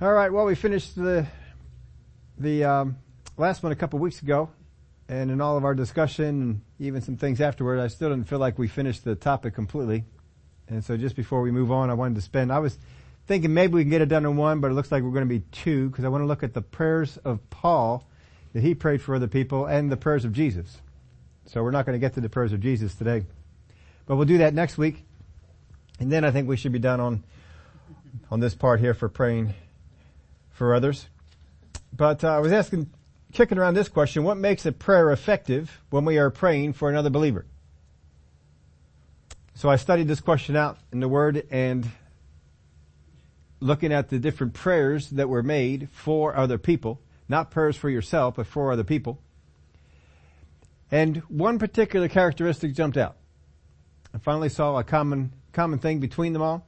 All right. Well, we finished the last one a couple weeks ago, and in all of our discussion and even some things afterward, I still didn't feel like we finished the topic completely. And so just before we move on, I was thinking maybe we can get it done in one, but it looks like we're going to be two, because I want to look at the prayers of Paul that he prayed for other people and the prayers of Jesus. So we're not going to get to the prayers of Jesus today, but we'll do that next week. And then I think we should be done on this part here for praying for others. But I was kicking around this question: what makes a prayer effective when we are praying for another believer? So I studied this question out in the Word, and looking at the different prayers that were made for other people, not prayers for yourself, but for other people. And one particular characteristic jumped out. I finally saw a common thing between them all,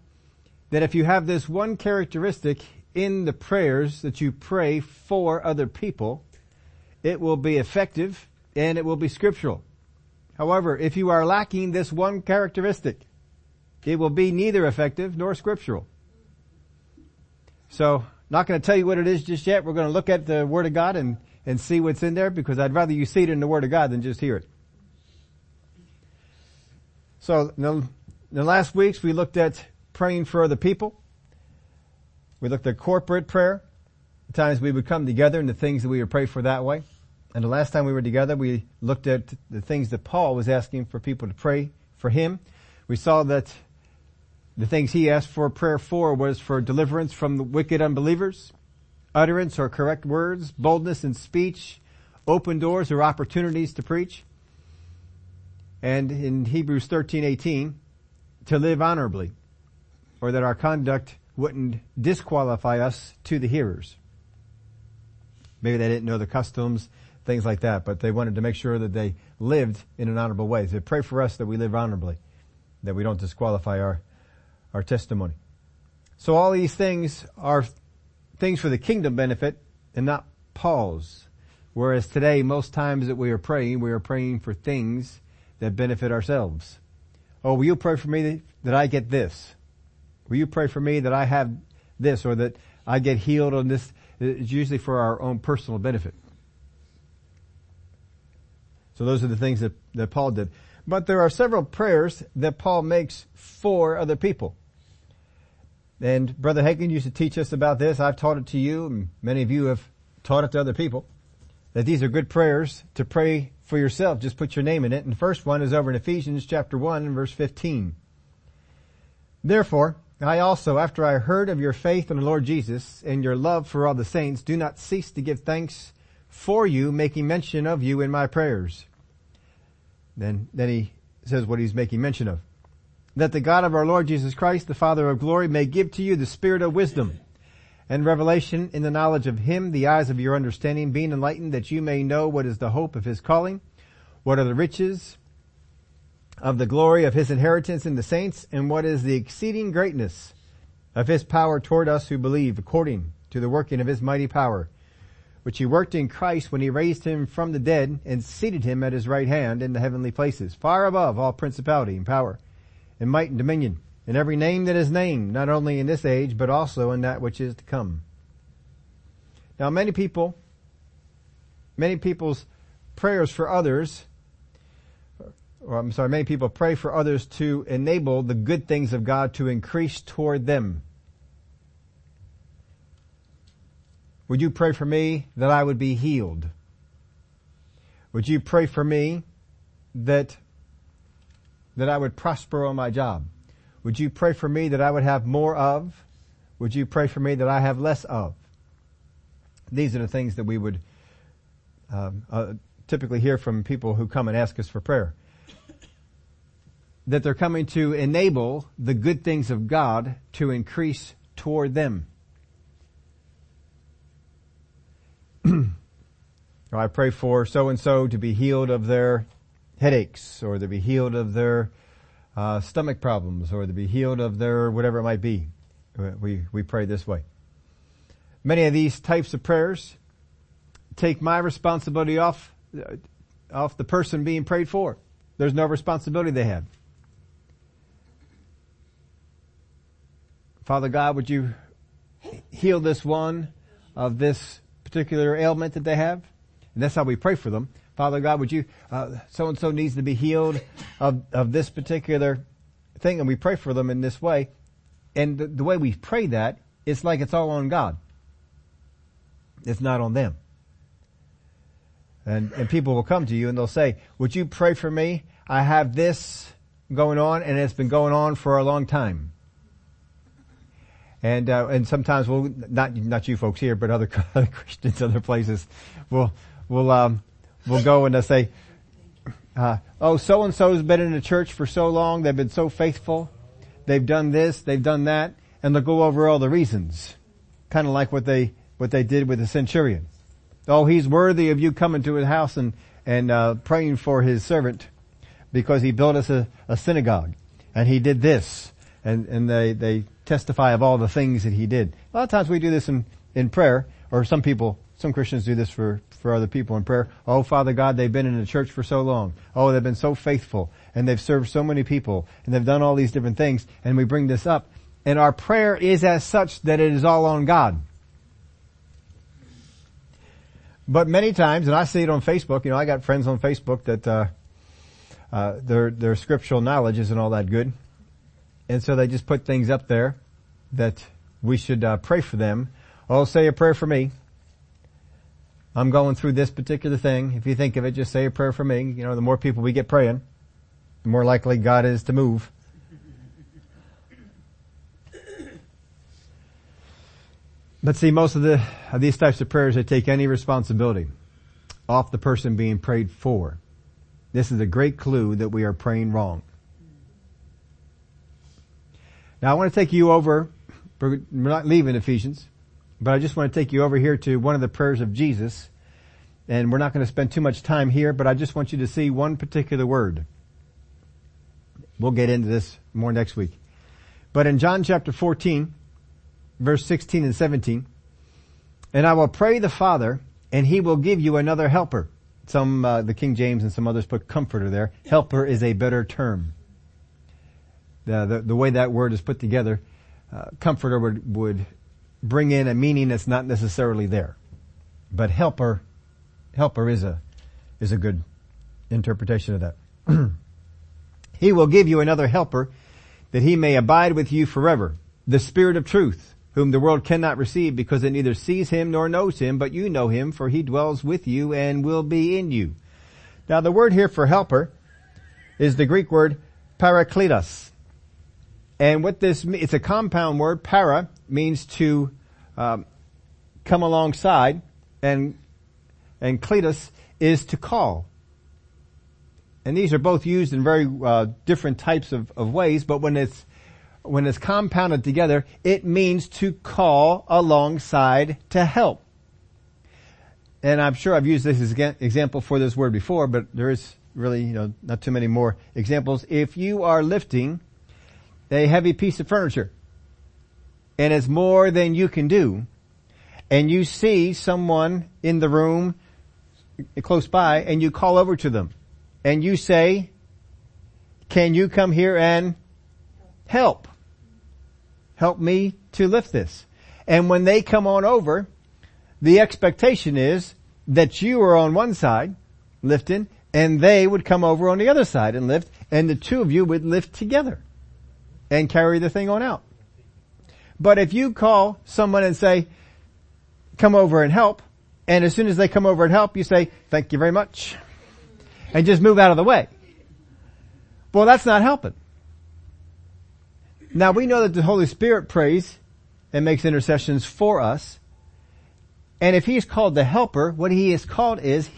that if you have this one characteristic in the prayers that you pray for other people, it will be effective and it will be scriptural. However, if you are lacking this one characteristic, it will be neither effective nor scriptural. So, not going to tell you what it is just yet. We're going to look at the Word of God and see what's in there, because I'd rather you see it in the Word of God than just hear it. So, in the last weeks, we looked at praying for other people. We looked at corporate prayer, the times we would come together and the things that we would pray for that way. And the last time we were together, we looked at the things that Paul was asking for people to pray for him. We saw that the things he asked for prayer for was for deliverance from the wicked unbelievers, utterance or correct words, boldness in speech, open doors or opportunities to preach. And in Hebrews 13:18, to live honorably, or that our conduct wouldn't disqualify us to the hearers. Maybe they didn't know the customs, things like that, but they wanted to make sure that they lived in an honorable way. So pray for us that we live honorably, that we don't disqualify our testimony. So all these things are things for the kingdom benefit and not Paul's. Whereas today, most times that we are praying for things that benefit ourselves. Oh, will you pray for me that I get this? Will you pray for me that I have this, or that I get healed on this? It's usually for our own personal benefit. So those are the things that Paul did. But there are several prayers that Paul makes for other people. And Brother Hagin used to teach us about this. I've taught it to you, and many of you have taught it to other people, that these are good prayers to pray for yourself. Just put your name in it. And the first one is over in Ephesians chapter 1 and verse 15. Therefore, I also, after I heard of your faith in the Lord Jesus and your love for all the saints, do not cease to give thanks for you, making mention of you in my prayers. Then he says what he's making mention of. That the God of our Lord Jesus Christ, the Father of glory, may give to you the spirit of wisdom and revelation in the knowledge of him, the eyes of your understanding being enlightened, that you may know what is the hope of his calling, what are the riches of the glory of his inheritance in the saints, and what is the exceeding greatness of his power toward us who believe, according to the working of his mighty power, which he worked in Christ when he raised him from the dead and seated him at his right hand in the heavenly places, far above all principality and power and might and dominion, and every name that is named, not only in this age, but also in that which is to come. Now, many people pray for others to enable the good things of God to increase toward them. Would you pray for me that I would be healed? Would you pray for me that I would prosper on my job? Would you pray for me that I would have more of? Would you pray for me that I have less of? These are the things that we would typically hear from people who come and ask us for prayer. That they're coming to enable the good things of God to increase toward them. I pray for so-and-so to be healed of their headaches, or to be healed of their stomach problems, or to be healed of their whatever it might be. We pray this way. Many of these types of prayers take my responsibility off the person being prayed for. There's no responsibility they have. Father God, would you heal this one of this particular ailment that they have. And that's how we pray for them. Father God, would you, so-and-so needs to be healed of this particular thing, and we pray for them in this way. And the way we pray that, it's like it's all on God. It's not on them. And people will come to you and they'll say, would you pray for me? I have this going on, and it's been going on for a long time. And sometimes we'll, not you folks here, but other Christians, other places, we'll go and they'll say, oh, so-and-so's been in the church for so long. They've been so faithful. They've done this. They've done that. And they'll go over all the reasons. Kind of like what they did with the centurion. Oh, he's worthy of you coming to his house and praying for his servant because he built us a synagogue and he did this. And they testify of all the things that he did. A lot of times we do this in prayer, or some people, some Christians do this for other people in prayer. Oh, Father God, they've been in the church for so long. Oh, they've been so faithful, and they've served so many people, and they've done all these different things, and we bring this up. And our prayer is as such that it is all on God. But many times, and I see it on Facebook, I got friends on Facebook that their scriptural knowledge isn't all that good. And so they just put things up there that we should pray for them. Oh, say a prayer for me. I'm going through this particular thing. If you think of it, just say a prayer for me. The more people we get praying, the more likely God is to move. But see, most of these types of prayers, they take any responsibility off the person being prayed for. This is a great clue that we are praying wrong. Now I want to take you over, we're not leaving Ephesians, but I just want to take you over here to one of the prayers of Jesus. And we're not going to spend too much time here, but I just want you to see one particular word. We'll get into this more next week. But in John chapter 14, verse 16 and 17, and I will pray the Father, and he will give you another helper. Some, the King James and some others put comforter there. Helper is a better term. The way that word is put together, comforter would bring in a meaning that's not necessarily there. But helper is a good interpretation of that. He will give you another helper that he may abide with you forever. The Spirit of truth, whom the world cannot receive because it neither sees him nor knows him, but you know him, for he dwells with you and will be in you. Now the word here for helper is the Greek word parakletos. And what this means, it's a compound word. Para means to come alongside, and kletos is to call. And these are both used in very different types of ways, but when it's compounded together, it means to call alongside to help. And I'm sure I've used this as an example for this word before, but there is really, not too many more examples. If you are lifting a heavy piece of furniture, and it's more than you can do, and you see someone in the room close by, and you call over to them, and you say, can you come here and help? Help me to lift this. And when they come on over, the expectation is that you are on one side lifting, and they would come over on the other side and lift, and the two of you would lift together and carry the thing on out. But if you call someone and say, come over and help, and as soon as they come over and help, you say, thank you very much, and just move out of the way. Well, that's not helping. Now, we know that the Holy Spirit prays and makes intercessions for us. And if he's called the helper, what he is called is,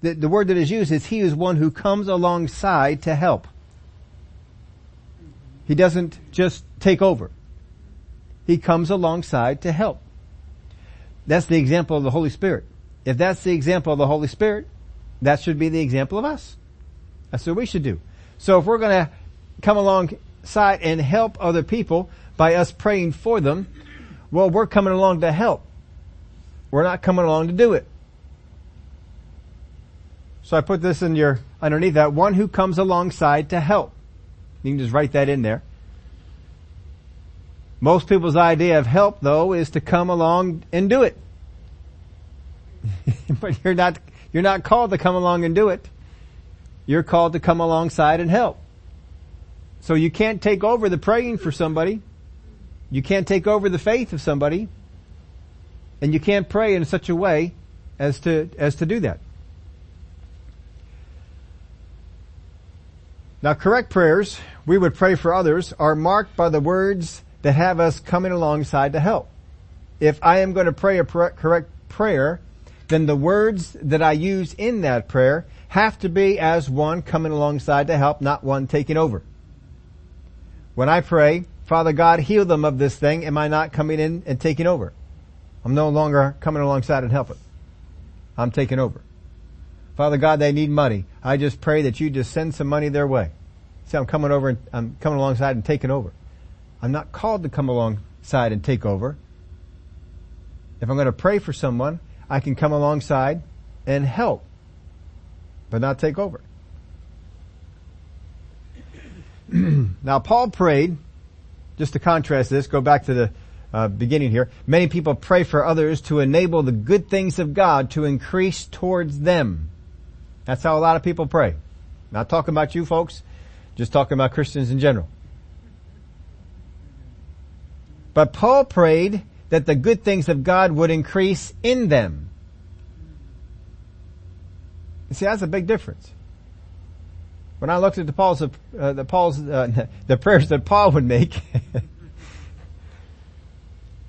the word that is used is, he is one who comes alongside to help. He doesn't just take over. He comes alongside to help. That's the example of the Holy Spirit. If that's the example of the Holy Spirit, that should be the example of us. That's what we should do. So if we're going to come alongside and help other people by us praying for them, well, we're coming along to help. We're not coming along to do it. So I put this in underneath that, one who comes alongside to help. You can just write that in there. Most people's idea of help, though, is to come along and do it. But you're not called to come along and do it. You're called to come alongside and help. So you can't take over the praying for somebody. You can't take over the faith of somebody. And you can't pray in such a way as to do that. Now, correct prayers we would pray for others are marked by the words that have us coming alongside to help. If I am going to pray a correct prayer, then the words that I use in that prayer have to be as one coming alongside to help, not one taking over. When I pray, Father God, heal them of this thing, am I not coming in and taking over? I'm no longer coming alongside and helping. I'm taking over. Father God, they need money. I just pray that you just send some money their way. See, I'm coming alongside and taking over. I'm not called to come alongside and take over. If I'm going to pray for someone, I can come alongside and help, but not take over. Now, Paul prayed, just to contrast this, go back to the beginning here. Many people pray for others to enable the good things of God to increase towards them. That's how a lot of people pray. Not talking about you folks, just talking about Christians in general. But Paul prayed that the good things of God would increase in them. You see, that's a big difference. When I looked at the prayers that Paul would make,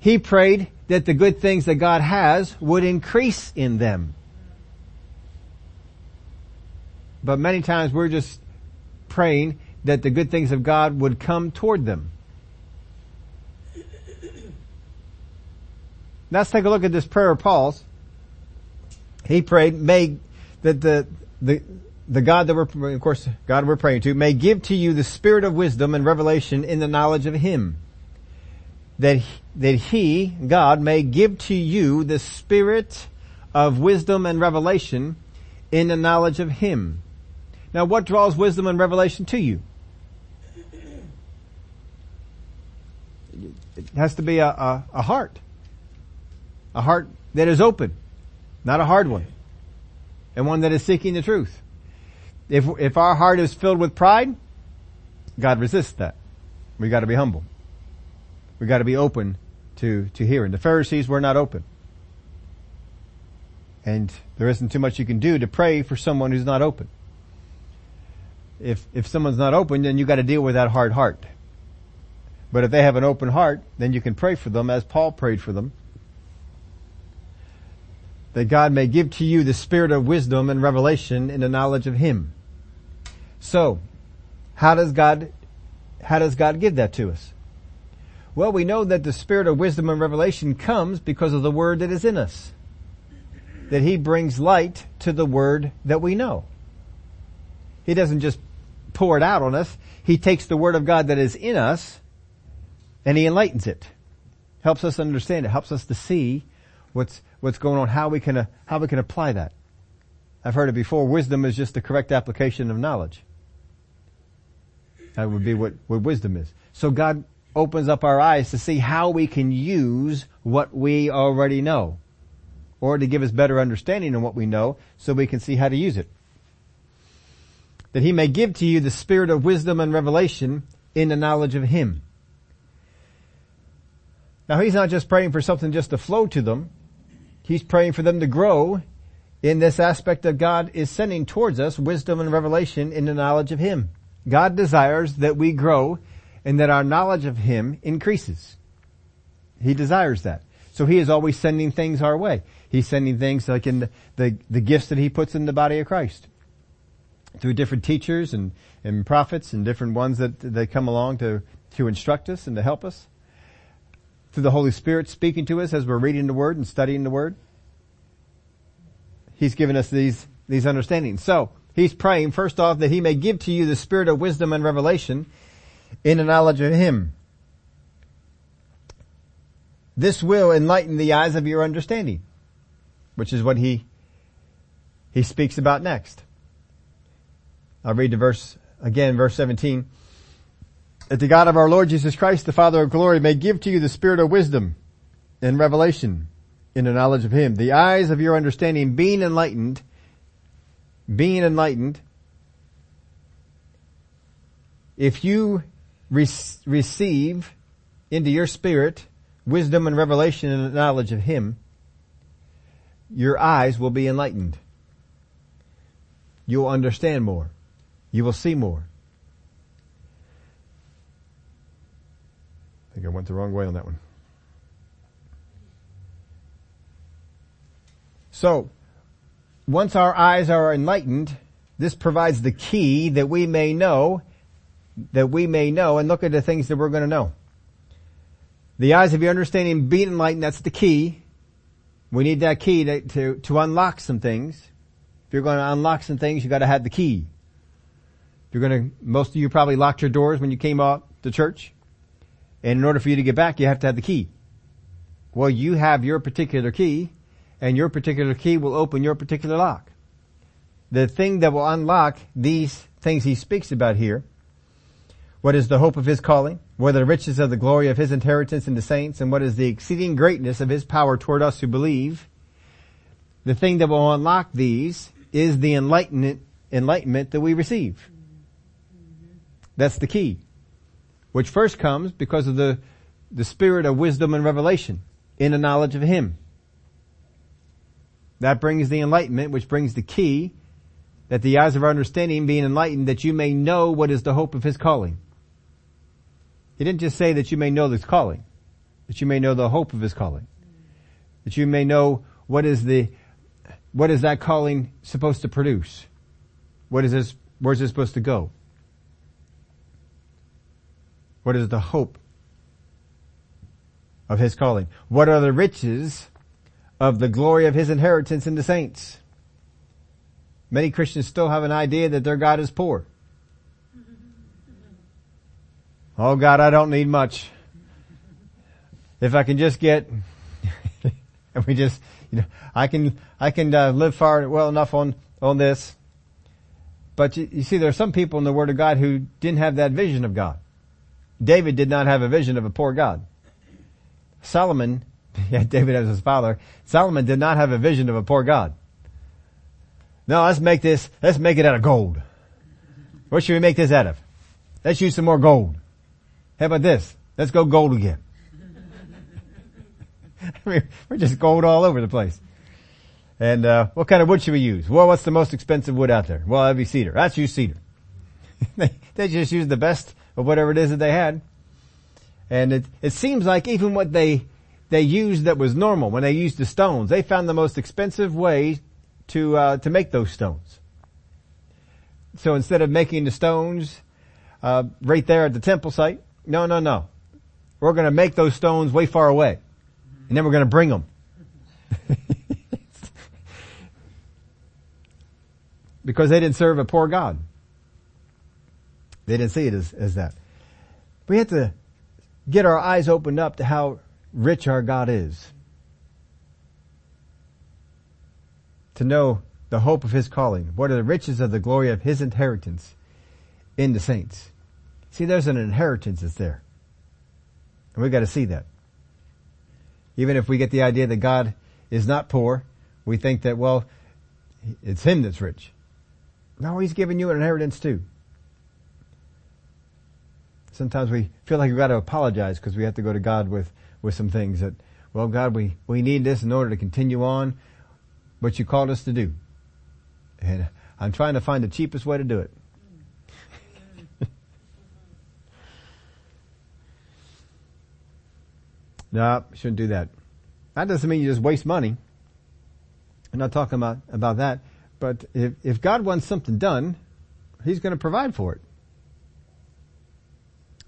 he prayed that the good things that God has would increase in them. But many times we're just praying that the good things of God would come toward them. Now let's take a look at this prayer of Paul's. He prayed, may that the God that we're, of course, God we're praying to, may give to you the spirit of wisdom and revelation in the knowledge of Him. That He, God, may give to you the spirit of wisdom and revelation in the knowledge of Him. Now, what draws wisdom and revelation to you? It has to be a heart. A heart that is open, not a hard one, and one that is seeking the truth. If our heart is filled with pride, God resists that. We got to be humble. We got to be open to hearing. The Pharisees were not open, and there isn't too much you can do to pray for someone who's not open. If someone's not open, then you got to deal with that hard heart. But if they have an open heart, then you can pray for them as Paul prayed for them. That God may give to you the spirit of wisdom and revelation in the knowledge of Him. So, how does God give that to us? Well, we know that the spirit of wisdom and revelation comes because of the Word that is in us. That He brings light to the Word that we know. He doesn't just pour it out on us. He takes the Word of God that is in us and He enlightens it. Helps us understand it. Helps us to see what's going on, how we can apply that. I've heard it before, wisdom is just the correct application of knowledge. That would be what wisdom is. So God opens up our eyes to see how we can use what we already know, or to give us better understanding of what we know so we can see how to use it. That He may give to you the spirit of wisdom and revelation in the knowledge of Him. Now, He's not just praying for something just to flow to them. He's praying for them to grow in this aspect that God is sending towards us, wisdom and revelation in the knowledge of Him. God desires that we grow and that our knowledge of Him increases. He desires that. So He is always sending things our way. He's sending things like in the gifts that He puts in the body of Christ through different teachers and prophets and different ones that come along to instruct us and to help us. Through the Holy Spirit speaking to us as we're reading the Word and studying the Word. He's given us these understandings. So, He's praying, first off, that He may give to you the spirit of wisdom and revelation in the knowledge of Him. This will enlighten the eyes of your understanding, which is what He speaks about next. I'll read the verse again, verse 17. that the God of our Lord Jesus Christ, the Father of glory, may give to you the spirit of wisdom and revelation in the knowledge of Him, the eyes of your understanding being enlightened, if you receive into your spirit wisdom and revelation and knowledge of Him, your eyes will be enlightened. You'll understand more. You will see more. I think I went the wrong way on that one. So, once our eyes are enlightened, this provides the key that we may know and look at the things that we're going to know. The eyes of your understanding being enlightened, that's the key. We need that key to unlock some things. If you're going to unlock some things, you got to have the key. Most of you probably locked your doors when you came out to church. And in order for you to get back, you have to have the key. Well, you have your particular key, and your particular key will open your particular lock. The thing that will unlock these things He speaks about here. What is the hope of His calling? What are the riches of the glory of His inheritance in the saints? And what is the exceeding greatness of His power toward us who believe? The thing that will unlock these is the enlightenment that we receive. That's the key, which first comes because of the spirit of wisdom and revelation in the knowledge of Him. That brings the enlightenment, which brings the key, that the eyes of our understanding being enlightened, that you may know what is the hope of His calling. He didn't just say that you may know this calling, that you may know the hope of His calling, that you may know what is that calling supposed to produce? Where's it supposed to go? What is the hope of His calling? What are the riches of the glory of His inheritance in the saints? Many Christians still have an idea that their God is poor. Oh God, I don't need much. If I can just get, and we just, I can live far well enough on this. But you see, there are some people in the Word of God who didn't have that vision of God. David did not have a vision of a poor God. Solomon, yeah, David as his father, Solomon did not have a vision of a poor God. No, let's make it out of gold. What should we make this out of? Let's use some more gold. How about this? Let's go gold again. I mean, we're just gold all over the place. And what kind of wood should we use? Well, what's the most expensive wood out there? Well, that'd be cedar. Let's use cedar. They just use the best of whatever it is that they had. And it seems like even what they used that was normal, when they used the stones, they found the most expensive way to make those stones. So instead of making the stones right there at the temple site, no. We're going to make those stones way far away. And then we're going to bring them. Because they didn't serve a poor God. They didn't see it as that. We have to get our eyes opened up to how rich our God is. To know the hope of His calling. What are the riches of the glory of His inheritance in the saints? See, there's an inheritance that's there. And we've got to see that. Even if we get the idea that God is not poor, we think that, well, it's Him that's rich. No, He's given you an inheritance too. Sometimes we feel like we've got to apologize because we have to go to God with some things that, well, God, we need this in order to continue on what you called us to do. And I'm trying to find the cheapest way to do it. No, shouldn't do that. That doesn't mean you just waste money. I'm not talking about that. But if God wants something done, He's going to provide for it.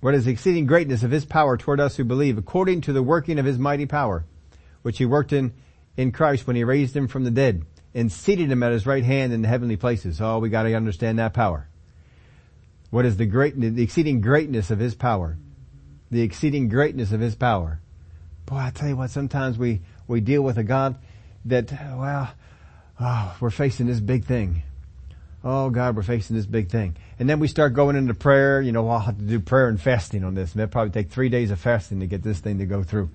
What is the exceeding greatness of His power toward us who believe, according to the working of His mighty power, which He worked in Christ when He raised Him from the dead and seated Him at His right hand in the heavenly places. Oh, we got to understand that power. What is the exceeding greatness of His power? The exceeding greatness of His power. Boy, I tell you what, sometimes we deal with a God that, we're facing this big thing. oh God, we're facing this big thing. And then we start going into prayer. You know, I'll have to do prayer and fasting on this. And that'll probably take 3 days of fasting to get this thing to go through,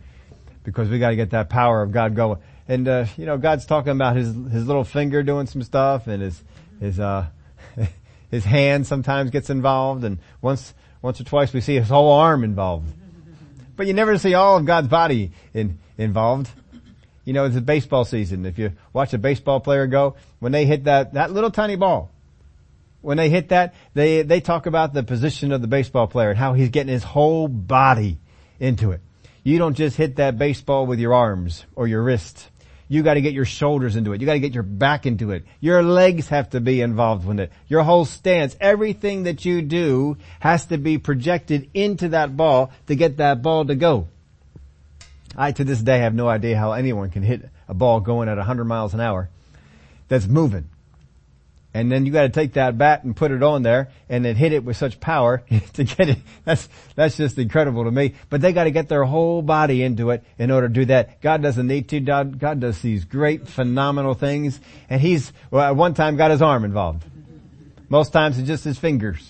because we got to get that power of God going. And, you know, God's talking about his little finger doing some stuff, and his hand sometimes gets involved. And once or twice we see his whole arm involved. But you never see all of God's body involved. You know, it's a baseball season. If you watch a baseball player go, when they hit that little tiny ball, when they hit that, they talk about the position of the baseball player and how he's getting his whole body into it. You don't just hit that baseball with your arms or your wrists. You got to get your shoulders into it. You got to get your back into it. Your legs have to be involved with it. Your whole stance, everything that you do has to be projected into that ball to get that ball to go. I, to this day, have no idea how anyone can hit a ball going at 100 miles an hour that's moving. And then you got to take that bat and put it on there and then hit it with such power to get it. That's just incredible to me. But they got to get their whole body into it in order to do that. God doesn't need to. God does these great, phenomenal things. And he's, well, at one time got his arm involved. Most times it's just his fingers.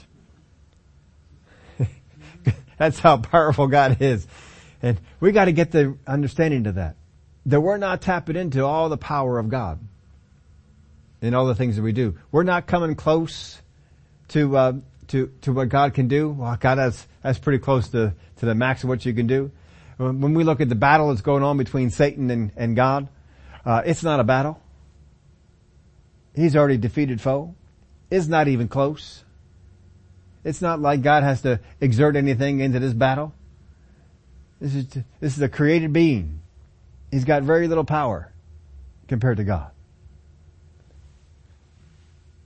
That's how powerful God is. And we got to get the understanding to that we're not tapping into all the power of God. In all the things that we do, we're not coming close to what God can do. Well, God, that's pretty close to the max of what you can do. When we look at the battle that's going on between Satan and God, it's not a battle. He's already defeated foe. It's not even close. It's not like God has to exert anything into this battle. This is a created being. He's got very little power compared to God.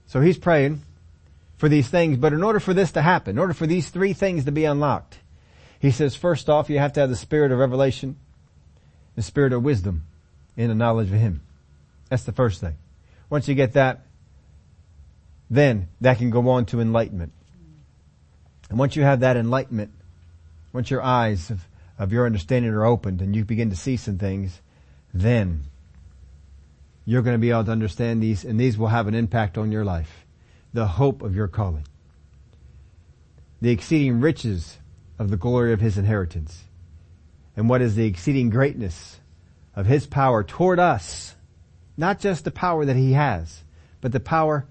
So he's praying for these things, but in order for this to happen, in order for these three things to be unlocked, he says, first off, you have to have the spirit of revelation, the spirit of wisdom, and the knowledge of him. That's the first thing. Once you get that, then that can go on to enlightenment. And once you have that enlightenment, once your eyes of your understanding are opened and you begin to see some things, then you're going to be able to understand these, and these will have an impact on your life. The hope of your calling. The exceeding riches of the glory of his inheritance. And what is the exceeding greatness of his power toward us? Not just the power that he has, but the power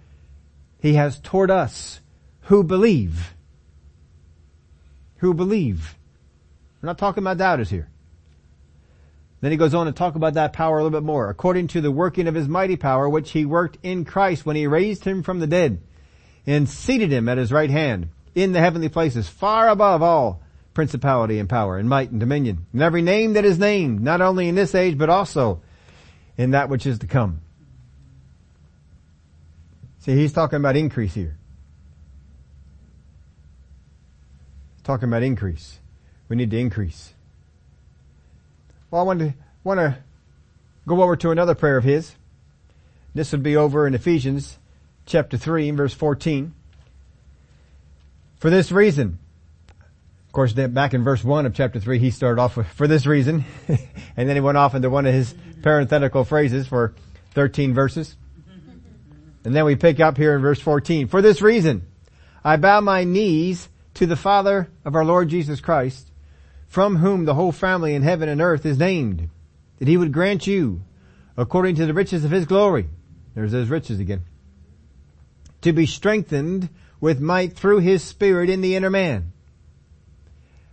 he has toward us who believe. Who believe. We're not talking about doubters here. Then he goes on to talk about that power a little bit more. According to the working of his mighty power, which he worked in Christ when he raised him from the dead and seated him at his right hand in the heavenly places, far above all principality and power and might and dominion, and every name that is named, not only in this age, but also in that which is to come. See, he's talking about increase here. He's talking about increase. We need to increase. Well, I want to go over to another prayer of his. This would be over in Ephesians chapter 3, verse 14. For this reason, of course, back in verse 1 of chapter 3, he started off with, for this reason, and then he went off into one of his parenthetical phrases for 13 verses. And then we pick up here in verse 14. For this reason, I bow my knees to the Father of our Lord Jesus Christ, from whom the whole family in heaven and earth is named, that he would grant you, according to the riches of his glory, there's those riches again, to be strengthened with might through his spirit in the inner man.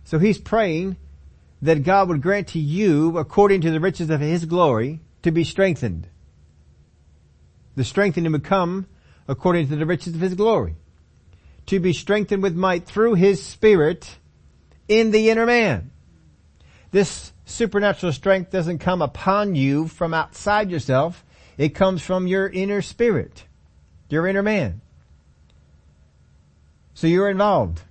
So he's praying that God would grant to you, according to the riches of his glory, to be strengthened. The strengthening would come according to the riches of his glory. To be strengthened with might through his spirit in the inner man. This supernatural strength doesn't come upon you from outside yourself. It comes from your inner spirit, your inner man. So you're involved.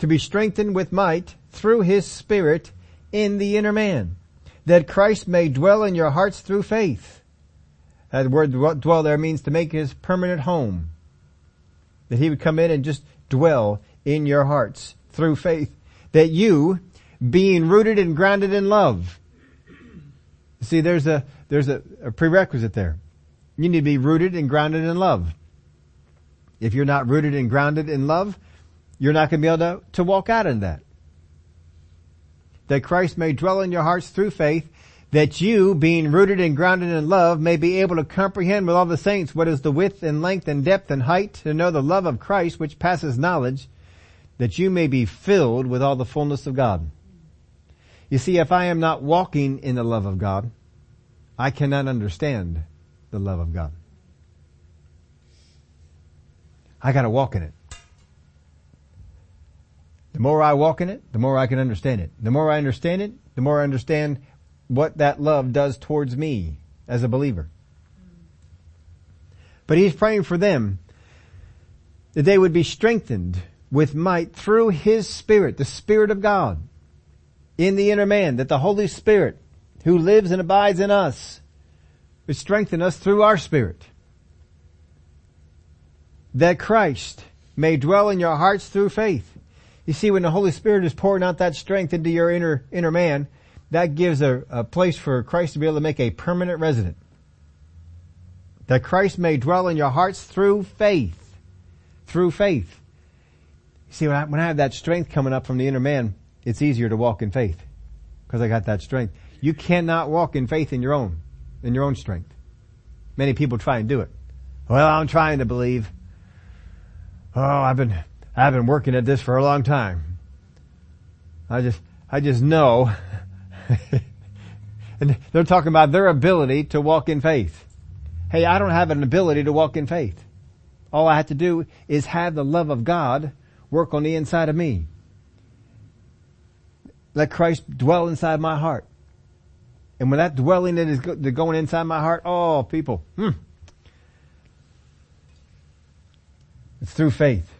To be strengthened with might through his spirit in the inner man, that Christ may dwell in your hearts through faith. That word dwell there means to make his permanent home. That he would come in and just dwell in your hearts through faith, that you, being rooted and grounded in love. See, there's a prerequisite there. You need to be rooted and grounded in love. If you're not rooted and grounded in love, you're not going to be able to walk out in that. That Christ may dwell in your hearts through faith, that you, being rooted and grounded in love, may be able to comprehend with all the saints what is the width and length and depth and height, to know the love of Christ which passes knowledge, that you may be filled with all the fullness of God. You see, if I am not walking in the love of God, I cannot understand the love of God. I gotta walk in it. The more I walk in it, the more I can understand it. The more I understand it, the more I understand what that love does towards me as a believer. But he's praying for them that they would be strengthened with might through his Spirit, the Spirit of God, in the inner man, that the Holy Spirit, who lives and abides in us, would strengthen us through our spirit. That Christ may dwell in your hearts through faith. You see, when the Holy Spirit is pouring out that strength into your inner man, that gives a place for Christ to be able to make a permanent resident. That Christ may dwell in your hearts through faith. Through faith. You see, when I have that strength coming up from the inner man, it's easier to walk in faith because I got that strength. You cannot walk in faith in your own strength. Many people try and do it. Well, I'm trying to believe. Oh, I've been working at this for a long time. I just know. And they're talking about their ability to walk in faith. Hey, I don't have an ability to walk in faith. All I have to do is have the love of God work on the inside of me. Let Christ dwell inside my heart. And when that dwelling is going inside my heart, oh, people, it's through faith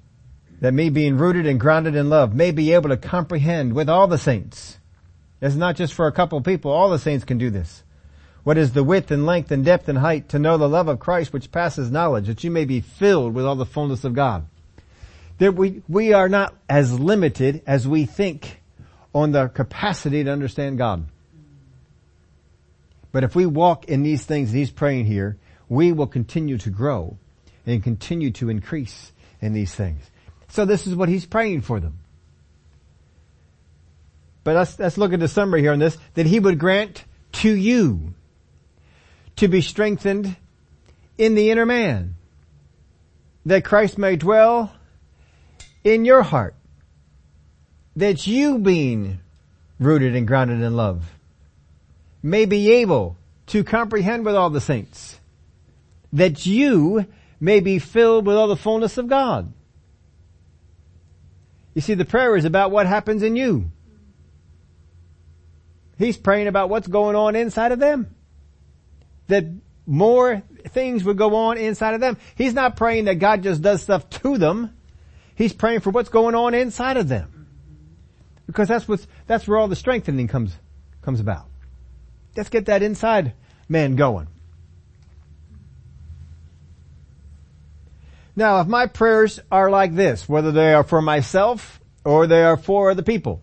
that me being rooted and grounded in love may be able to comprehend with all the saints. It's not just for a couple of people. All the saints can do this. What is the width and length and depth and height, to know the love of Christ which passes knowledge, that you may be filled with all the fullness of God. That we are not as limited as we think on the capacity to understand God. But if we walk in these things he's praying here, we will continue to grow and continue to increase in these things. So this is what he's praying for them. But let's look at the summary here on this, that he would grant to you to be strengthened in the inner man, that Christ may dwell in your heart, that you, being rooted and grounded in love, may be able to comprehend with all the saints, that you may be filled with all the fullness of God. You see, the prayer is about what happens in you. He's praying about what's going on inside of them. That more things would go on inside of them. He's not praying that God just does stuff to them. He's praying for what's going on inside of them. Because that's where all the strengthening comes about. Let's get that inside man going. Now, if my prayers are like this, whether they are for myself or they are for other people,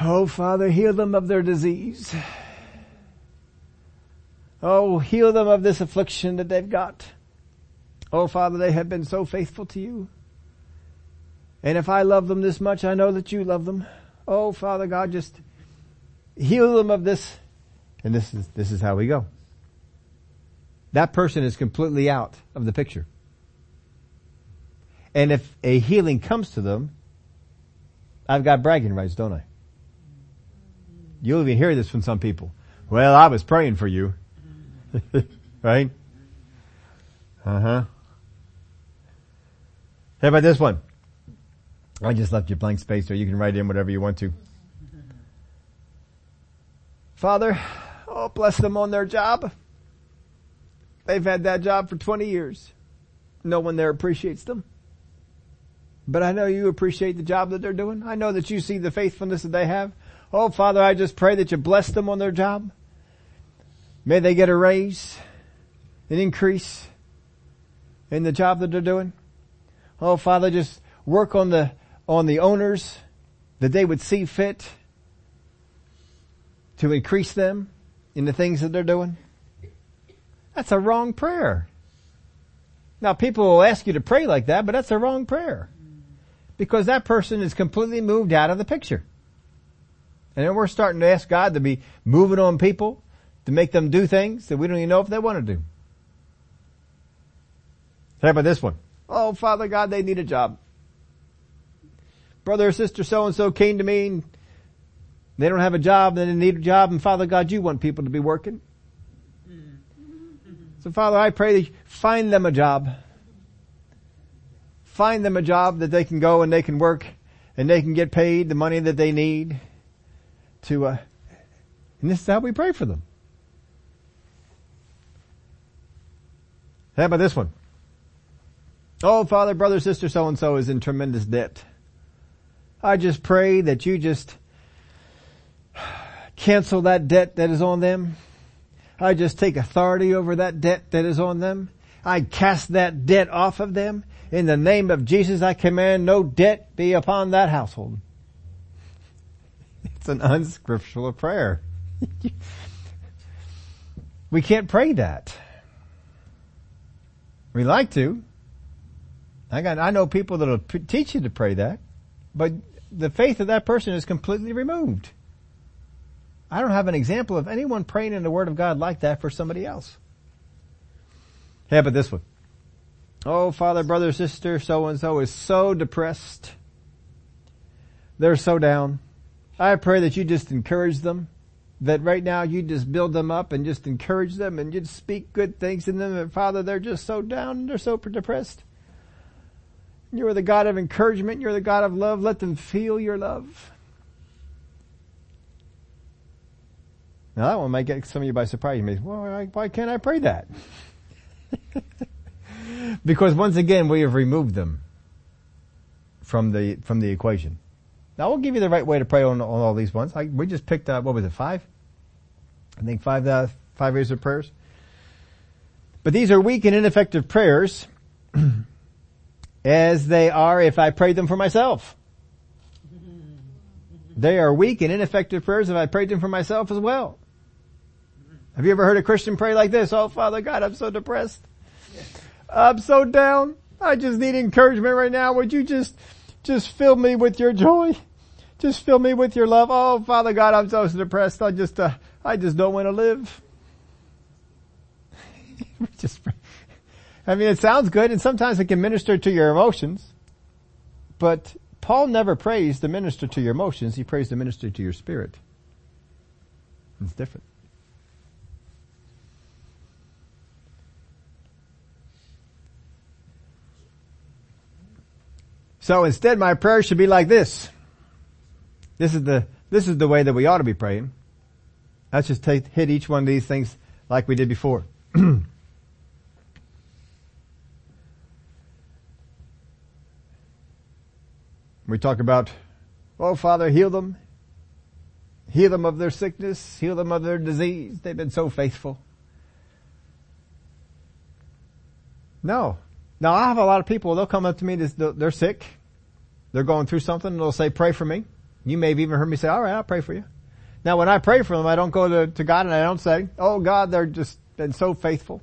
oh, Father, heal them of their disease. Oh, heal them of this affliction that they've got. Oh, Father, they have been so faithful to you. And if I love them this much, I know that you love them. Oh, Father God, just heal them of this. And this is how we go. That person is completely out of the picture. And if a healing comes to them, I've got bragging rights, don't I? You'll even hear this from some people. Well, I was praying for you. Right? Uh-huh. How about this one? I just left you blank space there. You can write in whatever you want to. Father, oh, bless them on their job. They've had that job for 20 years. No one there appreciates them. But I know you appreciate the job that they're doing. I know that you see the faithfulness that they have. Oh, Father, I just pray that you bless them on their job. May they get a raise, an increase in the job that they're doing. Oh, Father, just work on the owners, that they would see fit to increase them in the things that they're doing. That's a wrong prayer. Now, people will ask you to pray like that, but that's a wrong prayer. Because that person is completely moved out of the picture. And then we're starting to ask God to be moving on people, to make them do things that we don't even know if they want to do. How about this one? Oh, Father God, they need a job. Brother or sister so-and-so came to me, and they don't have a job, and they need a job, and Father God, you want people to be working. So, Father, I pray that you find them a job. Find them a job that they can go and they can work and they can get paid the money that they need to, and this is how we pray for them. How about this one? Oh, Father, brother, sister, so-and-so is in tremendous debt. I just pray that you just cancel that debt that is on them. I just take authority over that debt that is on them. I cast that debt off of them. In the name of Jesus, I command no debt be upon that household. It's an unscriptural prayer. We can't pray that. We like to. I know people that will teach you to pray that, but the faith of that person is completely removed. I don't have an example of anyone praying in the Word of God like that for somebody else. Yeah, but this one. Oh, Father, brother, sister, so-and-so is so depressed. They're so down. I pray that you just encourage them, that right now you just build them up and just encourage them and just speak good things in them. And Father, they're just so down and they're so depressed. You are the God of encouragement. You're the God of love. Let them feel your love. Now that one might get some of you by surprise. You may say, well, why can't I pray that? Because once again, we have removed them from the equation. Now we'll give you the right way to pray on all these ones. We just picked up, what was it, five? I think five areas of prayers. But these are weak and ineffective prayers as they are if I prayed them for myself. They are weak and ineffective prayers if I prayed them for myself as well. Have you ever heard a Christian pray like this? Oh, Father God, I'm so depressed. I'm so down. I just need encouragement right now. Would you just fill me with your joy? Just fill me with your love. Oh, Father God, I'm so depressed. I just don't want to live. It sounds good, and sometimes it can minister to your emotions, but Paul never prays to minister to your emotions. He prays to minister to your spirit. It's different. So instead, my prayer should be like this. This is the way that we ought to be praying. Let's just hit each one of these things like we did before. We talk about, oh, Father, heal them. Heal them of their sickness. Heal them of their disease. They've been so faithful. No. Now, I have a lot of people, they'll come up to me, they're sick. They're going through something, and they'll say, pray for me. You may have even heard me say, all right, I'll pray for you. Now, when I pray for them, I don't go to God and I don't say, oh, God, they're just been so faithful.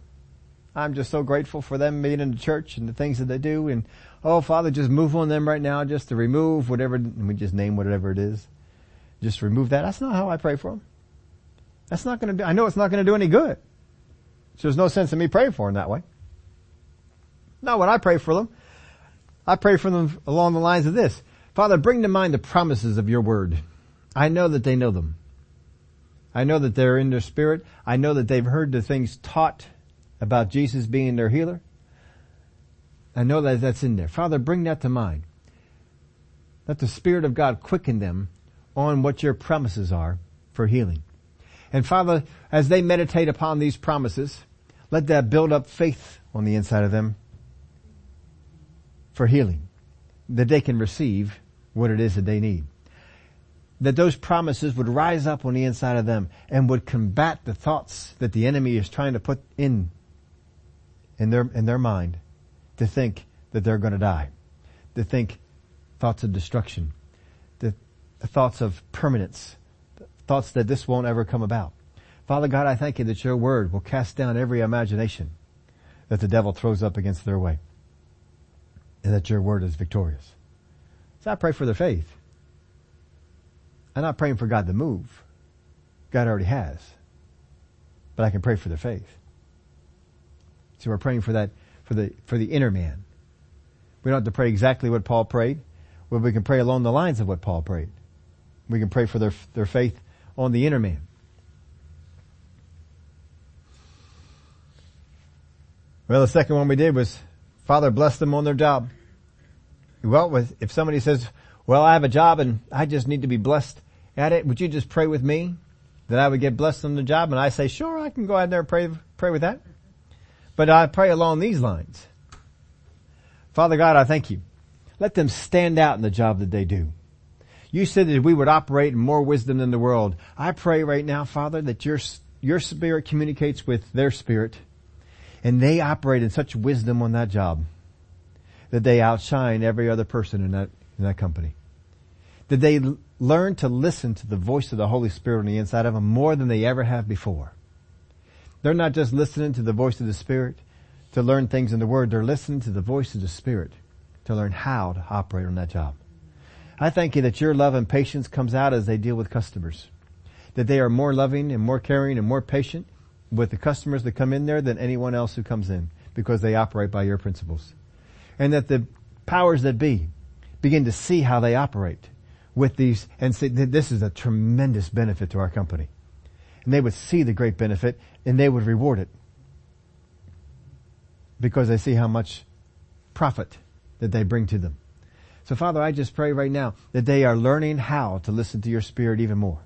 I'm just so grateful for them being in the church and the things that they do. And, oh, Father, just move on them right now just to remove whatever, and we just name whatever it is. Just remove that. That's not how I pray for them. That's not going to do, I know it's not going to do any good. So there's no sense in me praying for them that way. No, when I pray for them along the lines of this. Father, bring to mind the promises of your word. I know that they know them. I know that they're in their spirit. I know that they've heard the things taught about Jesus being their healer. I know that that's in there. Father, bring that to mind. Let the Spirit of God quicken them on what your promises are for healing. And Father, as they meditate upon these promises, let that build up faith on the inside of them for healing, that they can receive what it is that they need. That those promises would rise up on the inside of them and would combat the thoughts that the enemy is trying to put in their mind, to think that they're going to die, to think thoughts of destruction, the thoughts of permanence, thoughts that this won't ever come about. Father God, I thank you that your word will cast down every imagination that the devil throws up against their way, and that your word is victorious. So I pray for their faith. I'm not praying for God to move. God already has. But I can pray for their faith. So we're praying for that, for the inner man. We don't have to pray exactly what Paul prayed. Well, we can pray along the lines of what Paul prayed. We can pray for their faith on the inner man. Well, the second one we did was, Father, bless them on their job. Well, if somebody says, well, I have a job and I just need to be blessed at it, would you just pray with me that I would get blessed on the job? And I say, sure, I can go out there and pray with that. But I pray along these lines. Father God, I thank you. Let them stand out in the job that they do. You said that we would operate in more wisdom than the world. I pray right now, Father, that your spirit communicates with their spirit, and they operate in such wisdom on that job that they outshine every other person in that company. That they learn to listen to the voice of the Holy Spirit on the inside of them more than they ever have before. They're not just listening to the voice of the Spirit to learn things in the Word. They're listening to the voice of the Spirit to learn how to operate on that job. I thank you that your love and patience comes out as they deal with customers. That they are more loving and more caring and more patient with the customers that come in there than anyone else who comes in, because they operate by your principles. And that the powers that be begin to see how they operate with these and say, this is a tremendous benefit to our company. And they would see the great benefit and they would reward it, because they see how much profit that they bring to them. So Father, I just pray right now that they are learning how to listen to your Spirit even more,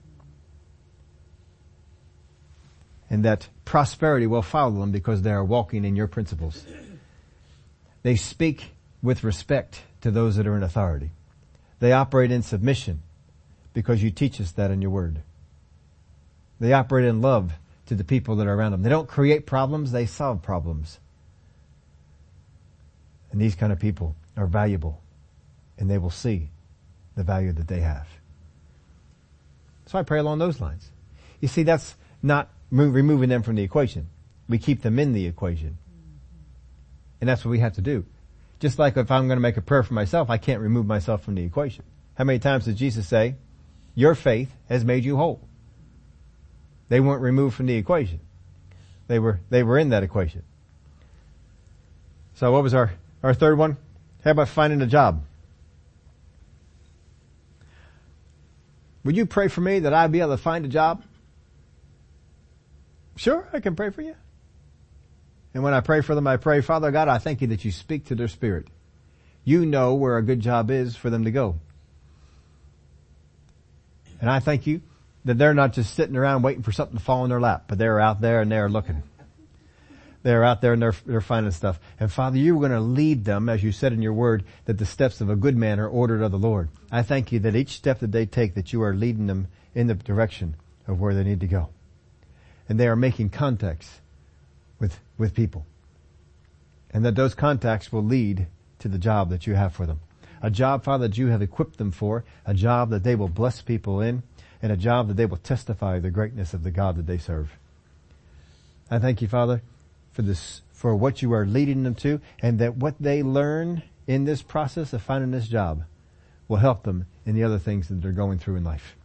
and that prosperity will follow them because they are walking in your principles. They speak with respect to those that are in authority. They operate in submission because you teach us that in your word. They operate in love to the people that are around them. They don't create problems, they solve problems. And these kind of people are valuable, and they will see the value that they have. So I pray along those lines. You see, that's not removing them from the equation. We keep them in the equation. And that's what we have to do. Just like if I'm going to make a prayer for myself, I can't remove myself from the equation. How many times did Jesus say, your faith has made you whole? They weren't removed from the equation. They were in that equation. So what was our third one? How about finding a job? Would you pray for me that I'd be able to find a job? Sure, I can pray for you. And when I pray for them, I pray, Father God, I thank you that you speak to their spirit. You know where a good job is for them to go. And I thank you that they're not just sitting around waiting for something to fall in their lap, but they're out there and they're looking. They're out there and they're finding stuff. And Father, you're going to lead them, as you said in your word, that the steps of a good man are ordered of the Lord. I thank you that each step that they take, that you are leading them in the direction of where they need to go. And they are making contacts with people, and that those contacts will lead to the job that you have for them. A job, Father, that you have equipped them for, a job that they will bless people in, and a job that they will testify the greatness of the God that they serve. I thank you, Father, for this, for what you are leading them to, and that what they learn in this process of finding this job will help them in the other things that they're going through in life.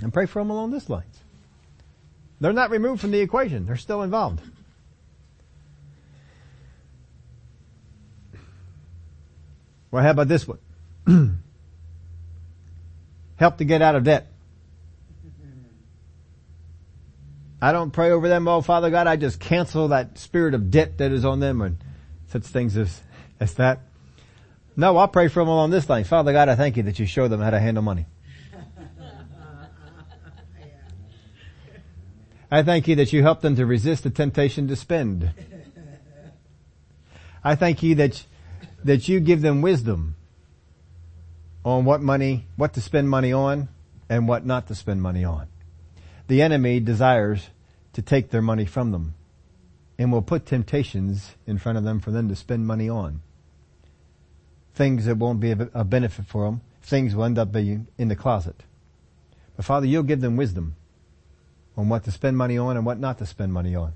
And pray for them along these lines. They're not removed from the equation. They're still involved. Well, how about this one? Help to get out of debt. I don't pray over them, oh, Father God, I just cancel that spirit of debt that is on them and such things as that. No, I'll pray for them along this line. Father God, I thank you that you show them how to handle money. I thank you that you help them to resist the temptation to spend. I thank you that you give them wisdom on what to spend money on and what not to spend money on. The enemy desires to take their money from them and will put temptations in front of them for them to spend money on. Things that won't be a benefit for them. Things will end up being in the closet. But Father, you'll give them wisdom on what to spend money on and what not to spend money on.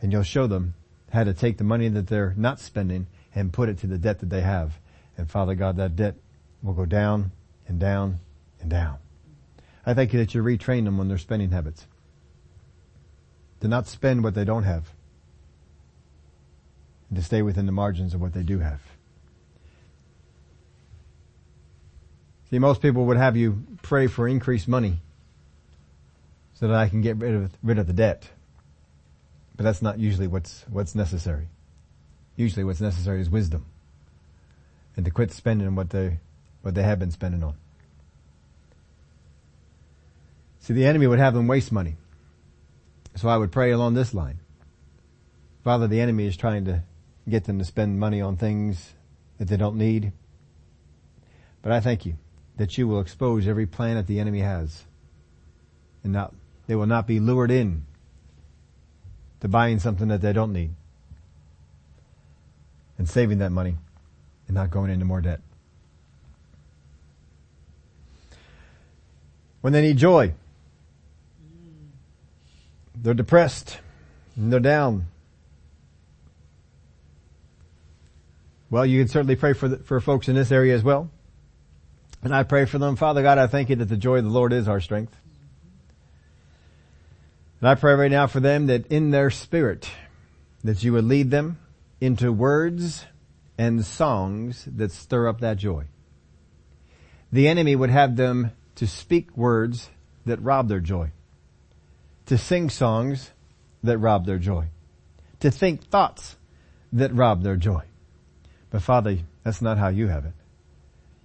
And you'll show them how to take the money that they're not spending and put it to the debt that they have. And Father God, that debt will go down and down and down. I thank you that you retrain them on their spending habits. To not spend what they don't have. And to stay within the margins of what they do have. See, most people would have you pray for increased money so that I can get rid of the debt. But that's not usually what's necessary. Usually what's necessary is wisdom. And to quit spending what they have been spending on. See, the enemy would have them waste money. So I would pray along this line. Father, the enemy is trying to get them to spend money on things that they don't need. But I thank you that you will expose every plan that the enemy has, and they will not be lured in to buying something that they don't need and saving that money and not going into more debt. When they need joy, they're depressed and they're down. Well, you can certainly pray for folks in this area as well. And I pray for them. Father God, I thank you that the joy of the Lord is our strength. And I pray right now for them that in their spirit, that you would lead them into words and songs that stir up that joy. The enemy would have them to speak words that rob their joy, to sing songs that rob their joy, to think thoughts that rob their joy. But Father, that's not how you have it.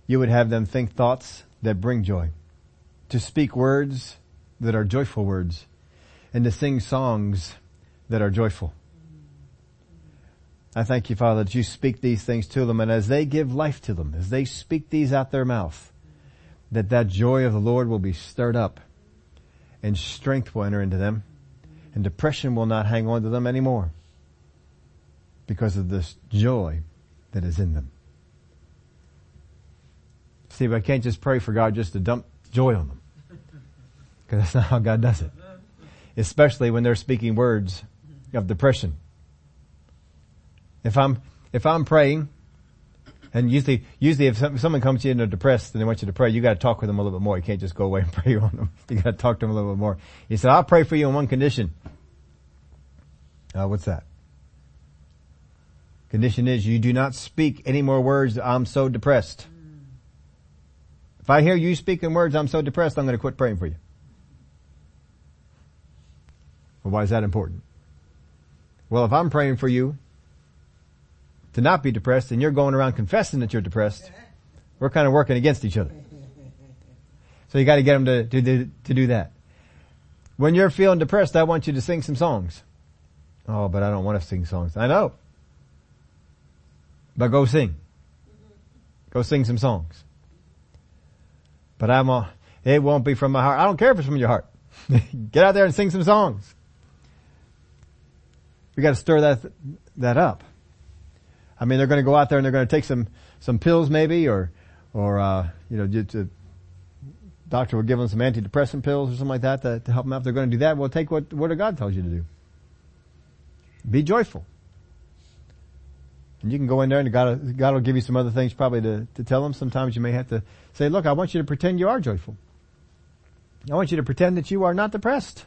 You would have them think thoughts that bring joy, to speak words that are joyful words, and to sing songs that are joyful. I thank you, Father, that you speak these things to them, and as they give life to them, as they speak these out their mouth, that joy of the Lord will be stirred up, and strength will enter into them, and depression will not hang on to them anymore because of this joy that is in them. See, but I can't just pray for God just to dump joy on them, because that's not how God does it, especially when they're speaking words of depression. If I'm praying, and usually if someone comes to you and they're depressed and they want you to pray, you got to talk with them a little bit more. You can't just go away and pray on them. You got to talk to them a little bit more. You say, I'll pray for you on one condition. What's that? Condition is you do not speak any more words, I'm so depressed. If I hear you speaking words, I'm so depressed, I'm going to quit praying for you. Well, why is that important? Well, if I'm praying for you to not be depressed and you're going around confessing that you're depressed, we're kind of working against each other. So you got to get them to do that. When you're feeling depressed, I want you to sing some songs. Oh, but I don't want to sing songs. I know. But go sing. Go sing some songs. But it won't be from my heart. I don't care if it's from your heart. Get out there and sing some songs. We got to stir that up. I mean, they're going to go out there and they're going to take some pills maybe, or doctor will give them some antidepressant pills or something like that to help them out. If they're going to do that, well, take what the Word of God tells you to do. Be joyful. And you can go in there and God will give you some other things probably to tell them. Sometimes you may have to say, look, I want you to pretend you are joyful. I want you to pretend that you are not depressed.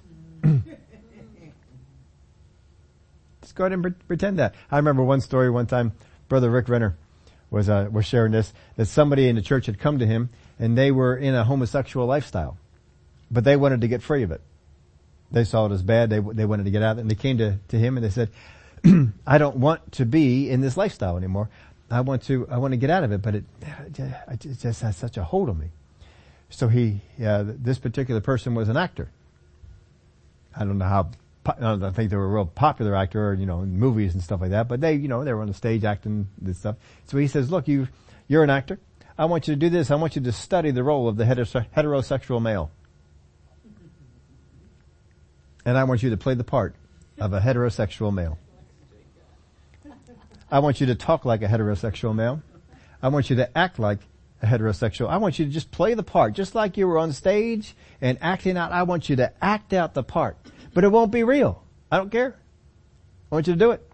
Just go ahead and pretend that. I remember one story one time, Brother Rick Renner was sharing this, that somebody in the church had come to him and they were in a homosexual lifestyle, but they wanted to get free of it. They saw it as bad. They wanted to get out of it, and they came to him and they said, I don't want to be in this lifestyle anymore. I want to get out of it, but it just has such a hold on me. So this particular person was an actor. I think they were a real popular actor, in movies and stuff like that, but they were on the stage acting this stuff. So he says, look, you're an actor. I want you to do this. I want you to study the role of the heterosexual male. And I want you to play the part of a heterosexual male. I want you to talk like a heterosexual male. I want you to act like heterosexual. I want you to just play the part, just like you were on stage and acting out. I want you to act out the part, but it won't be real. I don't care. I want you to do it.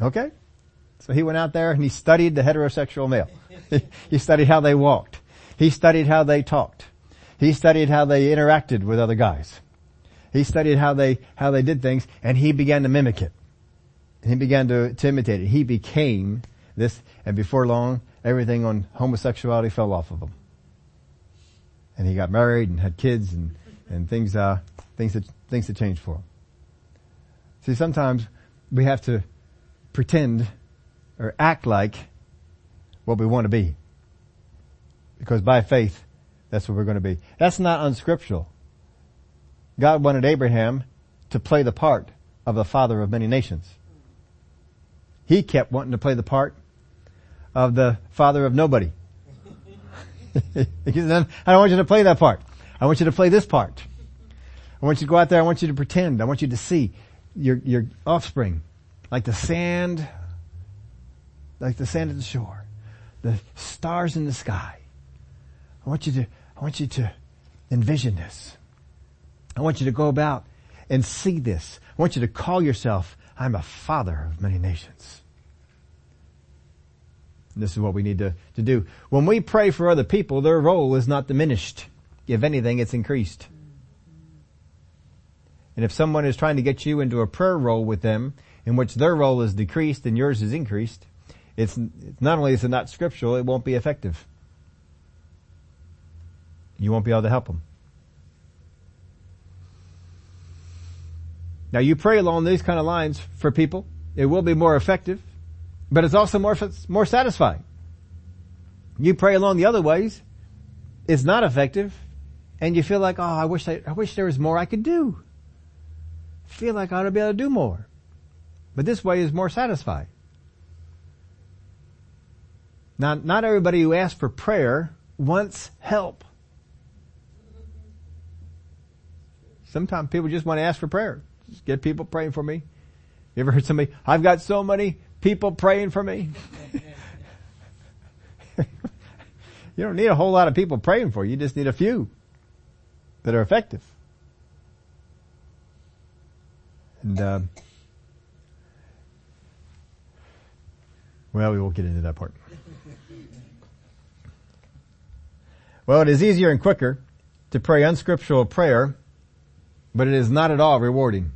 Okay? So he went out there and he studied the heterosexual male. He studied how they walked. He studied how they talked. He studied how they interacted with other guys. He studied how they did things, and he began to mimic it. He began to imitate it. He became this, and before long, everything on homosexuality fell off of him. And he got married and had kids, and things that changed for him. See, sometimes we have to pretend or act like what we want to be, because by faith, that's what we're going to be. That's not unscriptural. God wanted Abraham to play the part of the father of many nations. He kept wanting to play the part of the father of nobody. He said, I don't want you to play that part. I want you to play this part. I want you to go out there. I want you to pretend. I want you to see your offspring like the sand at the shore, the stars in the sky. I want you to envision this. I want you to go about and see this. I want you to call yourself, I'm a father of many nations. And this is what we need to do. When we pray for other people, their role is not diminished. If anything, it's increased. And if someone is trying to get you into a prayer role with them, in which their role is decreased and yours is increased, it's not only is it not scriptural, it won't be effective. You won't be able to help them. Now, you pray along these kind of lines for people. It will be more effective, but it's also more satisfying. You pray along the other ways, it's not effective, and you feel like, oh, I wish there was more I could do. I feel like I ought to be able to do more. But this way is more satisfying. Now, not everybody who asks for prayer wants help. Sometimes people just want to ask for prayer. Just get people praying for me. You ever heard somebody, I've got so many people praying for me? You don't need a whole lot of people praying for you. You just need a few that are effective. And, well, we won't get into that part. Well, it is easier and quicker to pray unscriptural prayer, but it is not at all rewarding.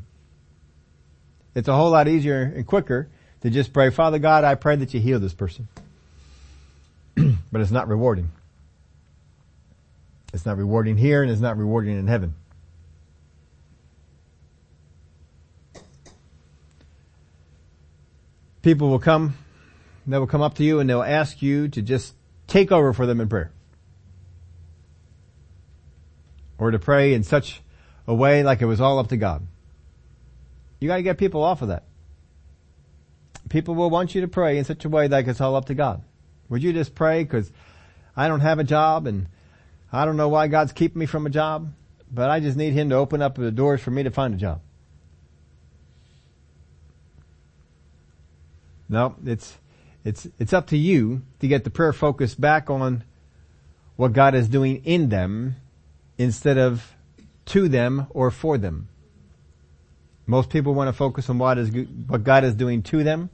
It's a whole lot easier and quicker to just pray, Father God, I pray that you heal this person. But it's not rewarding. It's not rewarding here, and it's not rewarding in heaven. People will come, they will come up to you, and they'll ask you to just take over for them in prayer. Or to pray in such a way like it was all up to God. You gotta get people off of that. People will want you to pray in such a way like it's all up to God. Would you just pray because I don't have a job and I don't know why God's keeping me from a job, but I just need Him to open up the doors for me to find a job. No, it's up to you to get the prayer focus back on what God is doing in them instead of to them or for them. Most people want to focus on what God is doing to them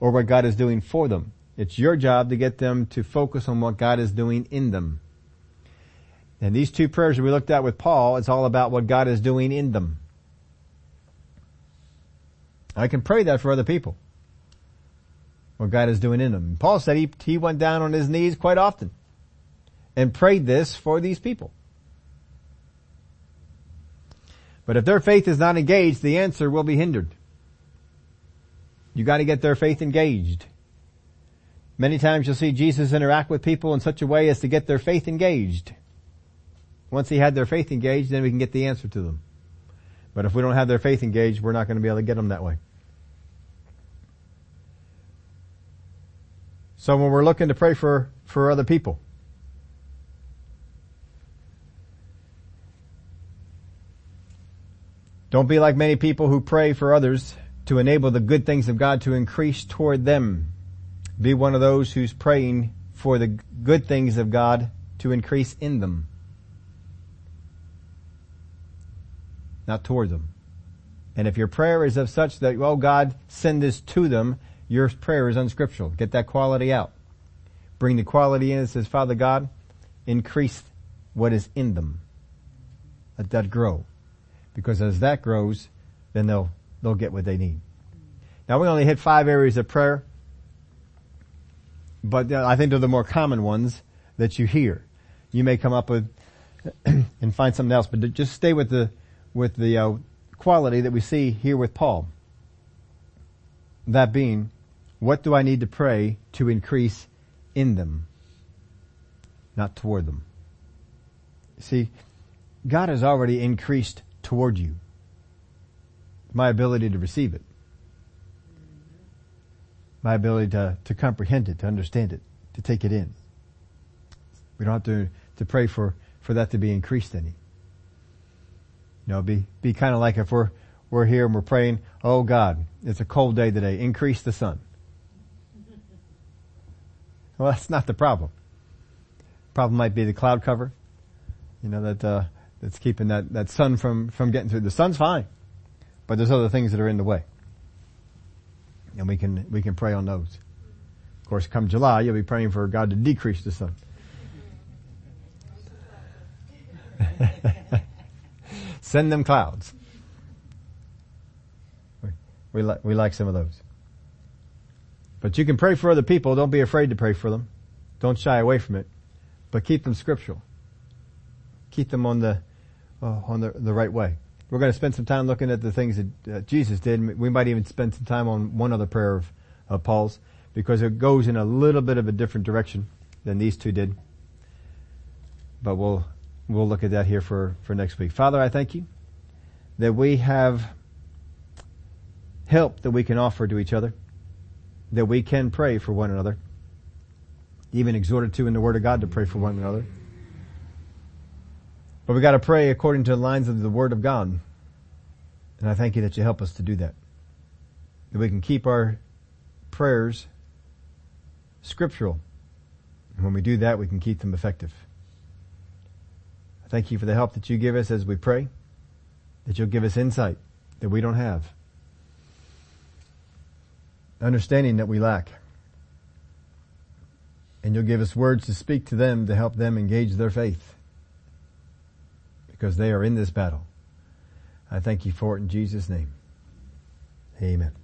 or what God is doing for them. It's your job to get them to focus on what God is doing in them. And these two prayers that we looked at with Paul, it's all about what God is doing in them. I can pray that for other people, what God is doing in them. Paul said he went down on his knees quite often and prayed this for these people. But if their faith is not engaged, the answer will be hindered. You got to get their faith engaged. Many times you'll see Jesus interact with people in such a way as to get their faith engaged. Once he had their faith engaged, then we can get the answer to them. But if we don't have their faith engaged, we're not going to be able to get them that way. So when we're looking to pray for other people, don't be like many people who pray for others to enable the good things of God to increase toward them. Be one of those who's praying for the good things of God to increase in them, not towards them. And if your prayer is of such that, oh God, send this to them, your prayer is unscriptural. Get that quality out. Bring the quality in. It says, Father God, increase what is in them. Let that grow. Because as that grows, then they'll get what they need. Now we only hit 5 areas of prayer, but I think they're the more common ones that you hear. You may come up with and find something else, but just stay with the quality that we see here with Paul. That being, what do I need to pray to increase in them, not toward them? See, God has already increased toward you my ability to receive it, my ability to comprehend it, to understand it, to take it in. We don't have to pray for that to be increased any. Be kind of like if we're here and we're praying, oh God, it's a cold day today, increase the sun. Well, that's not the problem. Problem might be the cloud cover, that's keeping that sun from getting through. The sun's fine, but there's other things that are in the way. And we can pray on those. Of course, come July, you'll be praying for God to decrease the sun. Send them clouds. We like some of those. But you can pray for other people. Don't be afraid to pray for them. Don't shy away from it. But keep them scriptural. Keep them on the right way. We're going to spend some time looking at the things that Jesus did. We might even spend some time on one other prayer of Paul's, because it goes in a little bit of a different direction than these two did. But we'll look at that here for next week. Father, I thank you that we have help that we can offer to each other, that we can pray for one another, even exhorted to in the Word of God to pray for one another. But we got to pray according to the lines of the Word of God. And I thank you that you help us to do that, that we can keep our prayers scriptural. And when we do that, we can keep them effective. Thank you for the help that you give us as we pray, that you'll give us insight that we don't have, understanding that we lack. And you'll give us words to speak to them to help them engage their faith, because they are in this battle. I thank you for it in Jesus' name. Amen.